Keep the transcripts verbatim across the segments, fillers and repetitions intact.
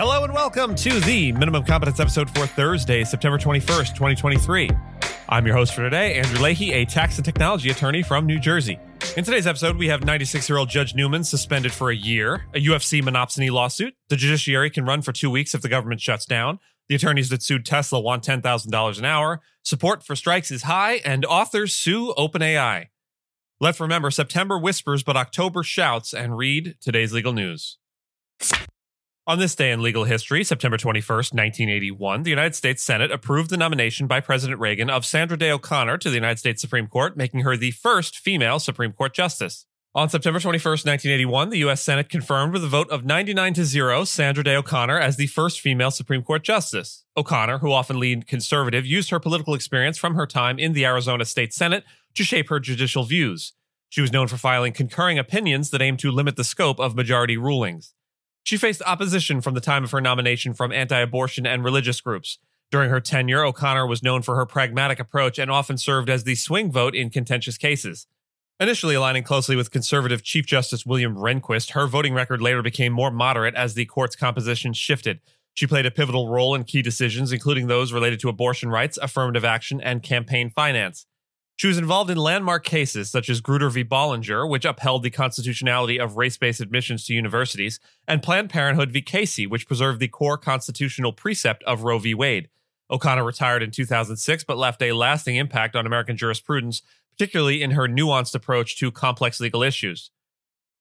Hello and welcome to the Minimum Competence episode for Thursday, September twenty-first, twenty twenty-three. I'm your host for today, Andrew Leahy, a tax and technology attorney from New Jersey. In today's episode, we have ninety-six-year-old Judge Newman suspended for a year, a U F C monopsony lawsuit, the judiciary can run for two weeks if the government shuts down, the attorneys that sued Tesla want ten thousand dollars an hour, support for strikes is high, and authors sue OpenAI. Let's remember, September whispers, but October shouts, and read today's legal news. On this day in legal history, September twenty-first, nineteen eighty-one, the United States Senate approved the nomination by President Reagan of Sandra Day O'Connor to the United States Supreme Court, making her the first female Supreme Court justice. On September twenty-first, nineteen eighty-one, the U S. Senate confirmed with a vote of ninety-nine to zero Sandra Day O'Connor as the first female Supreme Court justice. O'Connor, who often leaned conservative, used her political experience from her time in the Arizona State Senate to shape her judicial views. She was known for filing concurring opinions that aimed to limit the scope of majority rulings. She faced opposition from the time of her nomination from anti-abortion and religious groups. During her tenure, O'Connor was known for her pragmatic approach and often served as the swing vote in contentious cases. Initially aligning closely with conservative Chief Justice William Rehnquist, her voting record later became more moderate as the court's composition shifted. She played a pivotal role in key decisions, including those related to abortion rights, affirmative action, and campaign finance. She was involved in landmark cases such as Grutter v. Bollinger, which upheld the constitutionality of race-based admissions to universities, and Planned Parenthood v. Casey, which preserved the core constitutional precept of Roe v. Wade. O'Connor retired in two thousand six, but left a lasting impact on American jurisprudence, particularly in her nuanced approach to complex legal issues.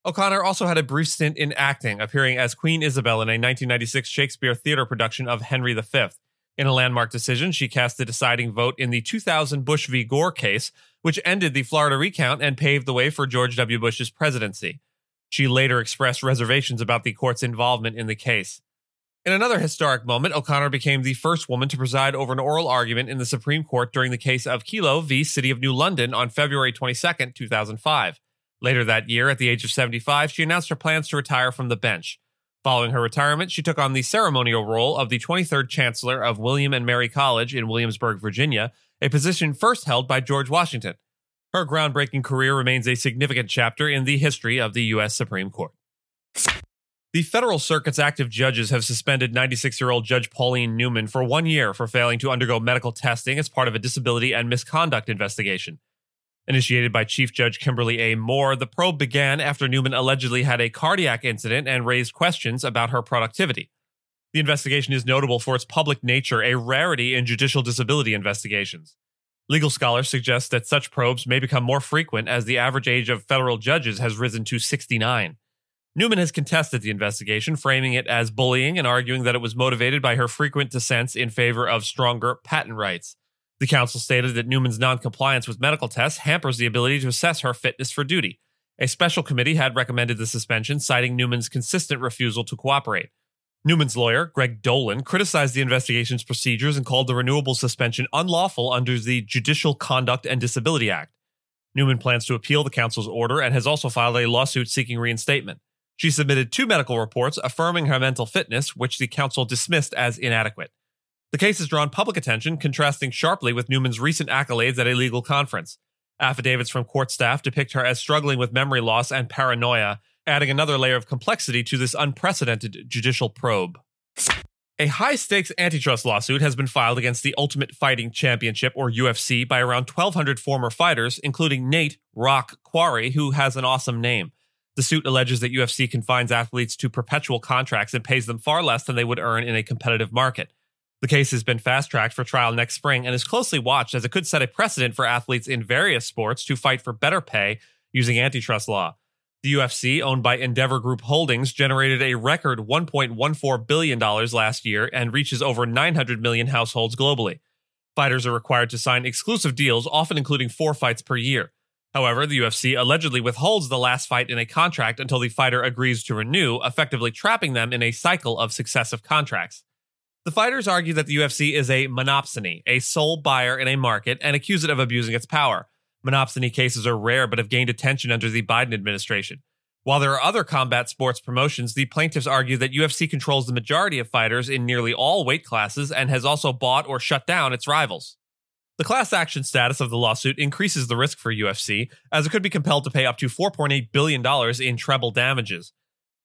O'Connor also had a brief stint in acting, appearing as Queen Isabel in a nineteen ninety-six Shakespeare Theatre production of Henry the Fifth. In a landmark decision, she cast the deciding vote in the two thousand Bush v. Gore case, which ended the Florida recount and paved the way for George W. Bush's presidency. She later expressed reservations about the court's involvement in the case. In another historic moment, O'Connor became the first woman to preside over an oral argument in the Supreme Court during the case of Kelo v. City of New London on February twenty-second, two thousand five. Later that year, at the age of seventy-five, she announced her plans to retire from the bench. Following her retirement, she took on the ceremonial role of the twenty-third Chancellor of William and Mary College in Williamsburg, Virginia, a position first held by George Washington. Her groundbreaking career remains a significant chapter in the history of the U S. Supreme Court. The Federal Circuit's active judges have suspended ninety-six-year-old Judge Pauline Newman for one year for failing to undergo medical testing as part of a disability and misconduct investigation. Initiated by Chief Judge Kimberly A. Moore, the probe began after Newman allegedly had a cardiac incident and raised questions about her productivity. The investigation is notable for its public nature, a rarity in judicial disability investigations. Legal scholars suggest that such probes may become more frequent as the average age of federal judges has risen to sixty-nine. Newman has contested the investigation, framing it as bullying and arguing that it was motivated by her frequent dissents in favor of stronger patent rights. The counsel stated that Newman's noncompliance with medical tests hampers the ability to assess her fitness for duty. A special committee had recommended the suspension, citing Newman's consistent refusal to cooperate. Newman's lawyer, Greg Dolan, criticized the investigation's procedures and called the renewable suspension unlawful under the Judicial Conduct and Disability Act. Newman plans to appeal the counsel's order and has also filed a lawsuit seeking reinstatement. She submitted two medical reports affirming her mental fitness, which the counsel dismissed as inadequate. The case has drawn public attention, contrasting sharply with Newman's recent accolades at a legal conference. Affidavits from court staff depict her as struggling with memory loss and paranoia, adding another layer of complexity to this unprecedented judicial probe. A high-stakes antitrust lawsuit has been filed against the Ultimate Fighting Championship, or U F C, by around twelve hundred former fighters, including Nate Rock Quarry, who has an awesome name. The suit alleges that U F C confines athletes to perpetual contracts and pays them far less than they would earn in a competitive market. The case has been fast-tracked for trial next spring and is closely watched as it could set a precedent for athletes in various sports to fight for better pay using antitrust law. The U F C, owned by Endeavor Group Holdings, generated a record one point one four billion dollars last year and reaches over nine hundred million households globally. Fighters are required to sign exclusive deals, often including four fights per year. However, the U F C allegedly withholds the last fight in a contract until the fighter agrees to renew, effectively trapping them in a cycle of successive contracts. The fighters argue that the U F C is a monopsony, a sole buyer in a market, and accuse it of abusing its power. Monopsony cases are rare but have gained attention under the Biden administration. While there are other combat sports promotions, the plaintiffs argue that U F C controls the majority of fighters in nearly all weight classes and has also bought or shut down its rivals. The class action status of the lawsuit increases the risk for U F C, as it could be compelled to pay up to four point eight billion dollars in treble damages.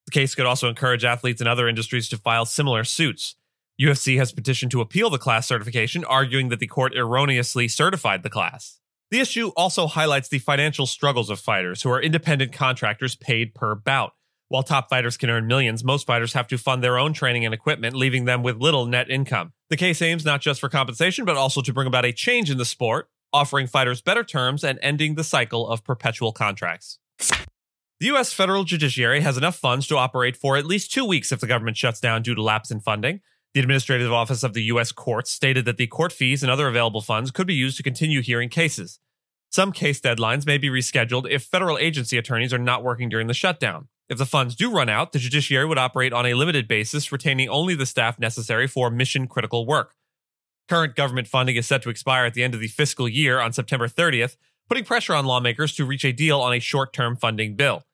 The The case could also encourage athletes and other industries to file similar suits. U F C has petitioned to appeal the class certification, arguing that the court erroneously certified the class. The issue also highlights the financial struggles of fighters, who are independent contractors paid per bout. While top fighters can earn millions, most fighters have to fund their own training and equipment, leaving them with little net income. The case aims not just for compensation, but also to bring about a change in the sport, offering fighters better terms and ending the cycle of perpetual contracts. The U S federal judiciary has enough funds to operate for at least two weeks if the government shuts down due to lapse in funding. The Administrative Office of the U S Courts stated that the court fees and other available funds could be used to continue hearing cases. Some case deadlines may be rescheduled if federal agency attorneys are not working during the shutdown. If the funds do run out, the judiciary would operate on a limited basis, retaining only the staff necessary for mission-critical work. Current government funding is set to expire at the end of the fiscal year on September thirtieth, putting pressure on lawmakers to reach a deal on a short-term funding bill.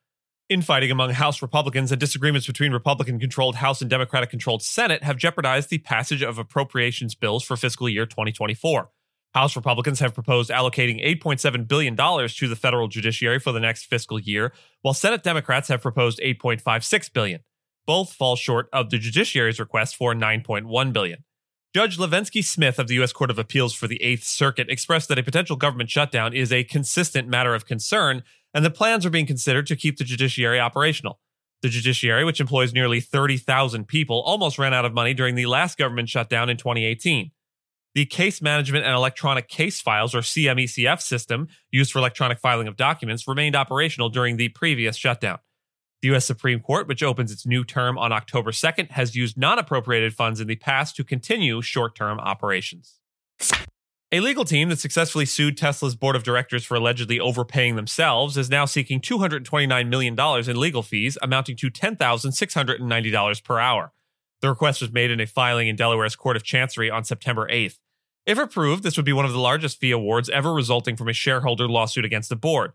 Infighting among House Republicans and disagreements between Republican-controlled House and Democratic-controlled Senate have jeopardized the passage of appropriations bills for fiscal year twenty twenty-four. House Republicans have proposed allocating eight point seven billion dollars to the federal judiciary for the next fiscal year, while Senate Democrats have proposed eight point five six billion dollars. Both fall short of the judiciary's request for nine point one billion dollars. Judge Lavenski Smith of the U S Court of Appeals for the Eighth Circuit expressed that a potential government shutdown is a consistent matter of concern, and the plans are being considered to keep the judiciary operational. The judiciary, which employs nearly thirty thousand people, almost ran out of money during the last government shutdown in twenty eighteen. The Case Management and Electronic Case Files, or C M E C F system, used for electronic filing of documents, remained operational during the previous shutdown. The U S Supreme Court, which opens its new term on October second, has used non-appropriated funds in the past to continue short-term operations. A legal team that successfully sued Tesla's board of directors for allegedly overpaying themselves is now seeking two hundred twenty-nine million dollars in legal fees, amounting to ten thousand six hundred ninety dollars per hour. The request was made in a filing in Delaware's Court of Chancery on September eighth. If approved, this would be one of the largest fee awards ever resulting from a shareholder lawsuit against the board.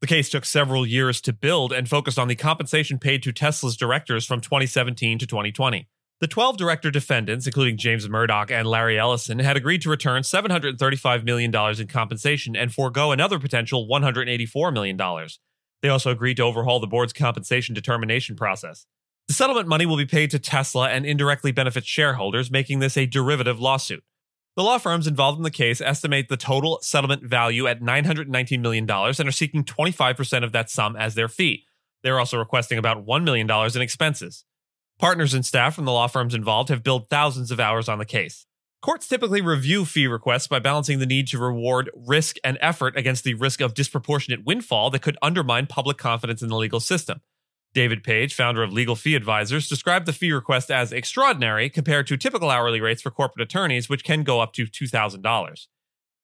The case took several years to build and focused on the compensation paid to Tesla's directors from twenty seventeen to twenty twenty. The twelve director defendants, including James Murdoch and Larry Ellison, had agreed to return seven hundred thirty-five million dollars in compensation and forego another potential one hundred eighty-four million dollars. They also agreed to overhaul the board's compensation determination process. The settlement money will be paid to Tesla and indirectly benefit shareholders, making this a derivative lawsuit. The law firms involved in the case estimate the total settlement value at nine hundred nineteen million dollars and are seeking twenty-five percent of that sum as their fee. They are also requesting about one million dollars in expenses. Partners and staff from the law firms involved have billed thousands of hours on the case. Courts typically review fee requests by balancing the need to reward risk and effort against the risk of disproportionate windfall that could undermine public confidence in the legal system. David Page, founder of Legal Fee Advisors, described the fee request as extraordinary compared to typical hourly rates for corporate attorneys, which can go up to two thousand dollars.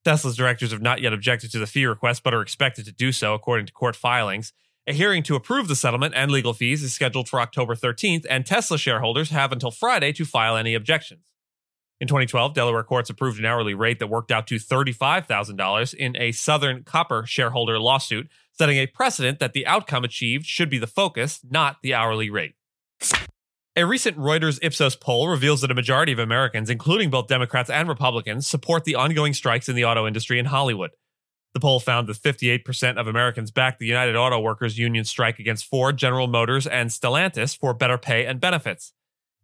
Tesla's directors have not yet objected to the fee request, but are expected to do so, according to court filings. A hearing to approve the settlement and legal fees is scheduled for October thirteenth, and Tesla shareholders have until Friday to file any objections. In twenty twelve, Delaware courts approved an hourly rate that worked out to thirty-five thousand dollars in a Southern Copper shareholder lawsuit, setting a precedent that the outcome achieved should be the focus, not the hourly rate. A recent Reuters-Ipsos poll reveals that a majority of Americans, including both Democrats and Republicans, support the ongoing strikes in the auto industry in Hollywood. The poll found that fifty-eight percent of Americans backed the United Auto Workers union strike against Ford, General Motors, and Stellantis for better pay and benefits.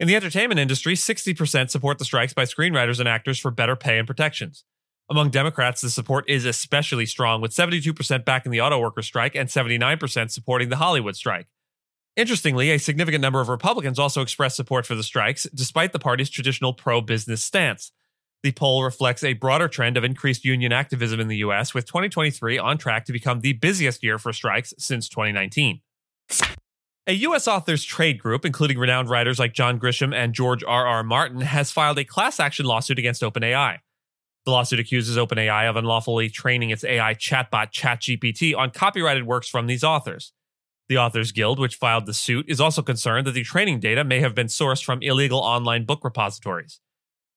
In the entertainment industry, sixty percent support the strikes by screenwriters and actors for better pay and protections. Among Democrats, the support is especially strong, with seventy-two percent backing the auto workers' strike and seventy-nine percent supporting the Hollywood strike. Interestingly, a significant number of Republicans also expressed support for the strikes, despite the party's traditional pro-business stance. The poll reflects a broader trend of increased union activism in the U S, with twenty twenty-three on track to become the busiest year for strikes since twenty nineteen. A U S authors trade group, including renowned writers like John Grisham and George R R. Martin, has filed a class action lawsuit against OpenAI. The lawsuit accuses OpenAI of unlawfully training its A I chatbot ChatGPT on copyrighted works from these authors. The Authors Guild, which filed the suit, is also concerned that the training data may have been sourced from illegal online book repositories.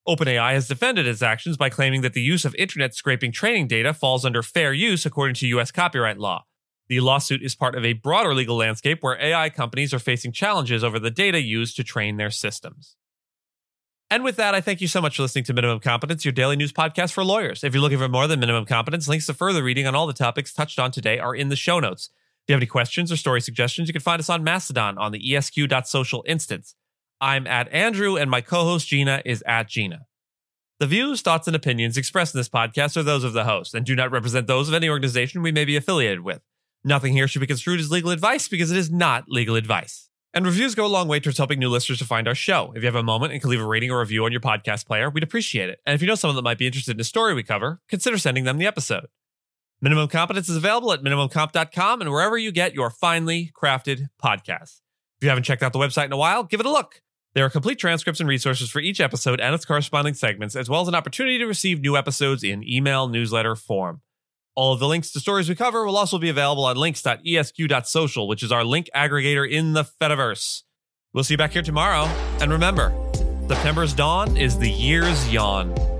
OpenAI has defended its actions by claiming that the use of internet scraping training data falls under fair use according to U S copyright law. The lawsuit is part of a broader legal landscape where A I companies are facing challenges over the data used to train their systems. And with that, I thank you so much for listening to Minimum Competence, your daily news podcast for lawyers. If you're looking for more than Minimum Competence, links to further reading on all the topics touched on today are in the show notes. you have any questions or story suggestions, you can find us on Mastodon on the E S Q dot social instance. I'm at Andrew, and my co-host Gina is at Gina. The views, thoughts, and opinions expressed in this podcast are those of the host and do not represent those of any organization we may be affiliated with. Nothing here should be construed as legal advice because it is not legal advice. And reviews go a long way towards helping new listeners to find our show. If you have a moment and can leave a rating or review on your podcast player, we'd appreciate it. And if you know someone that might be interested in a story we cover, consider sending them the episode. Minimum Competence is available at minimum comp dot com and wherever you get your finely crafted podcasts. If you haven't checked out the website in a while, give it a look. There are complete transcripts and resources for each episode and its corresponding segments, as well as an opportunity to receive new episodes in email newsletter form. All of the links to stories we cover will also be available on links dot E S Q dot social, which is our link aggregator in the Fediverse. We'll see you back here tomorrow. And remember, September's dawn is the year's yawn.